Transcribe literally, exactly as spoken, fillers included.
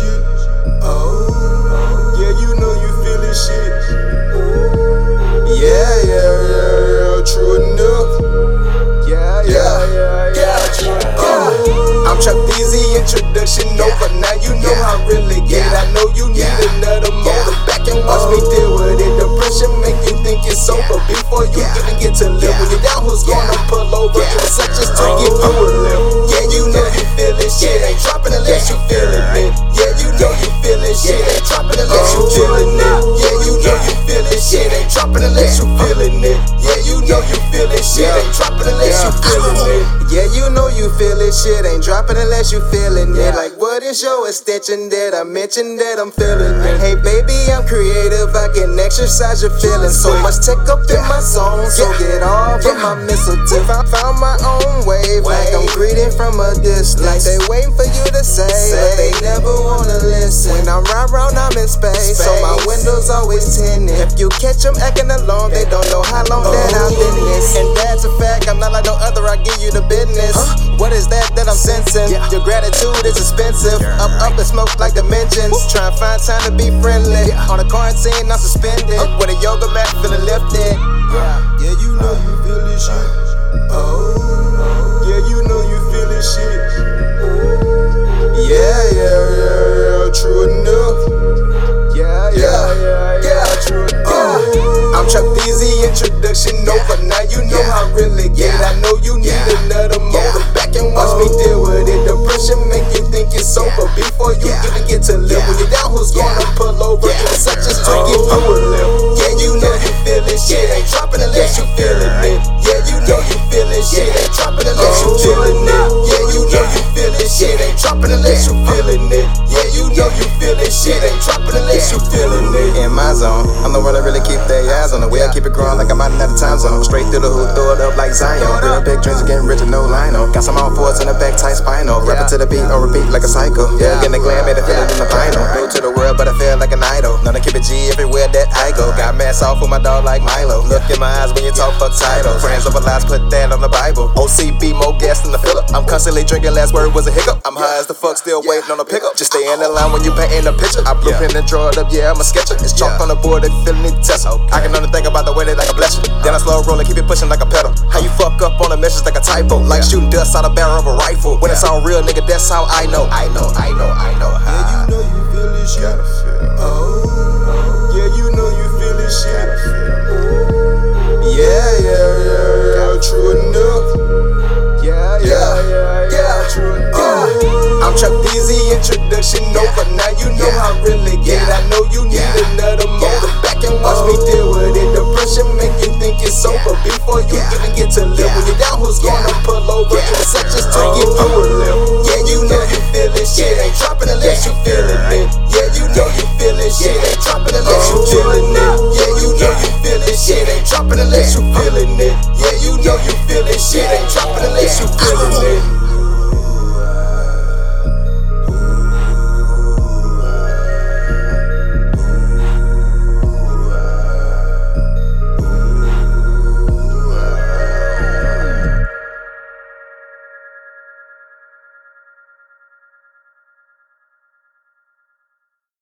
shit. Oh, yeah, you know you feelin' shit. Yeah, yeah, yeah, yeah, true enough. Yeah, yeah, yeah, yeah, true enough. I'm Trapezi, introduction over. Now you know how I really get it. I know you need another motor. Back and watch me deal with it. Depression make you think it's over before you even get to live with it. Now who's gonna pull over? It's such as to get through a little. Yeah, you know you feelin' shit. Ain't dropping unless you feelin' it. Yeah, you know you feelin' shit. Ain't dropping unless you feelin' it. Yeah, you know you feelin' shit. Ain't dropping unless you feelin' it. Yeah, you know you feelin' shit. Ain't dropping unless you feelin' it. Yeah, you know you feelin' shit. Ain't dropping unless you feelin' it. Like what is your extension that I mentioned that I'm feelin' it? Hey baby, I'm creative. I can exercise your feelings. So much tech up in my zone. So get off of my mistletoe. I found my own wave. Like I'm greeting from a distance. Like they waiting for you to say, but they never wanna listen. When I'm right round, I'm in space, so my windows always tinted. If you catch them acting alone, they don't know how long that I've been in. And that's a fact. I'm not like no other. I give you the business. What is that that I'm sensing? Your gratitude is expensive. Up, up and smoke like dimensions. Try and find time to be friendly. On the quarantine, I'm suspended with a yoga mat, feeling lifted. Yeah, you know you feel this shit. Oh, yeah, you know you feel this shit. Yeah, yeah, yeah, yeah, true enough. Yeah, yeah, yeah, yeah, true enough. I'm Trapezi, introduction over. Now you know how I really get it. I know you need another motor. Back and watch me deal with it. Depression make you think it's over before you even get to live with it. Now who's gonna pull over? It's such as to get through a little. Yeah, you know you feelin' shit. Ain't dropping unless you feelin' it. Yeah, you know you feelin' shit. Ain't dropping unless you feelin' it. Yeah, you know you feelin' shit. Ain't dropping unless you feelin' it. Yeah, you know you feelin' shit. Ain't dropping unless you feelin' it. In my zone, I'm the one that really keep their eyes on. The way I keep it growing like I'm out another time zone. Straight through the hoop, throw it up like Zion. Real big dreams of getting rich and no line on. Got some all fours in the back, tight spinal. Rapping to the beat on repeat like a psycho. Yeah, getting the glam, made it feel it in the vinyl. New to the world, but I feel like an idol. Now I keep it G everywhere that I go. Got masks off with my dog like Milo. Look in my eyes when you talk for titles. Friends over lies, put that on the Bible. O C B, more gas than the filler. I'm constantly drinking, last word was a hiccup. I'm high as the fuck, still waiting on a pickup. Just stay in the line when you painting a picture. I blueprint and draw it up, yeah, I'm a sketcher. It's chalk on the board, they feeling it Tesla. I can only think about the way they like a blessing. Then I slow roll and keep it pushing like a pedal. How you fuck up on a message like a typo. Like shooting dust out of barrel of a rifle. When it's all real, nigga, that's how I know. I know, I know, I know how. Yeah, you know you feel this shit. Oh, yeah, you know you feel this shit. Yeah, yeah, yeah, yeah, true enough. Yeah, yeah, yeah, yeah, true enough. I'm Trapezi, introduction over. Now you know how I really get it. I know you need another motor. Back and watch me deal with it. Depression make you think it's over before you even get to live with it. Now who's gonna pull over? It's such as to get through a little. Yeah, you know you feel this shit. Ain't dropping unless you feelin' it. Yeah, you know you feelin' shit. Ain't dropping unless you feelin' it. Yeah, you know you feelin' shit. Ain't dropping unless you feelin' it. Yeah, you know you feelin' shit. Ain't dropping unless you feelin' it.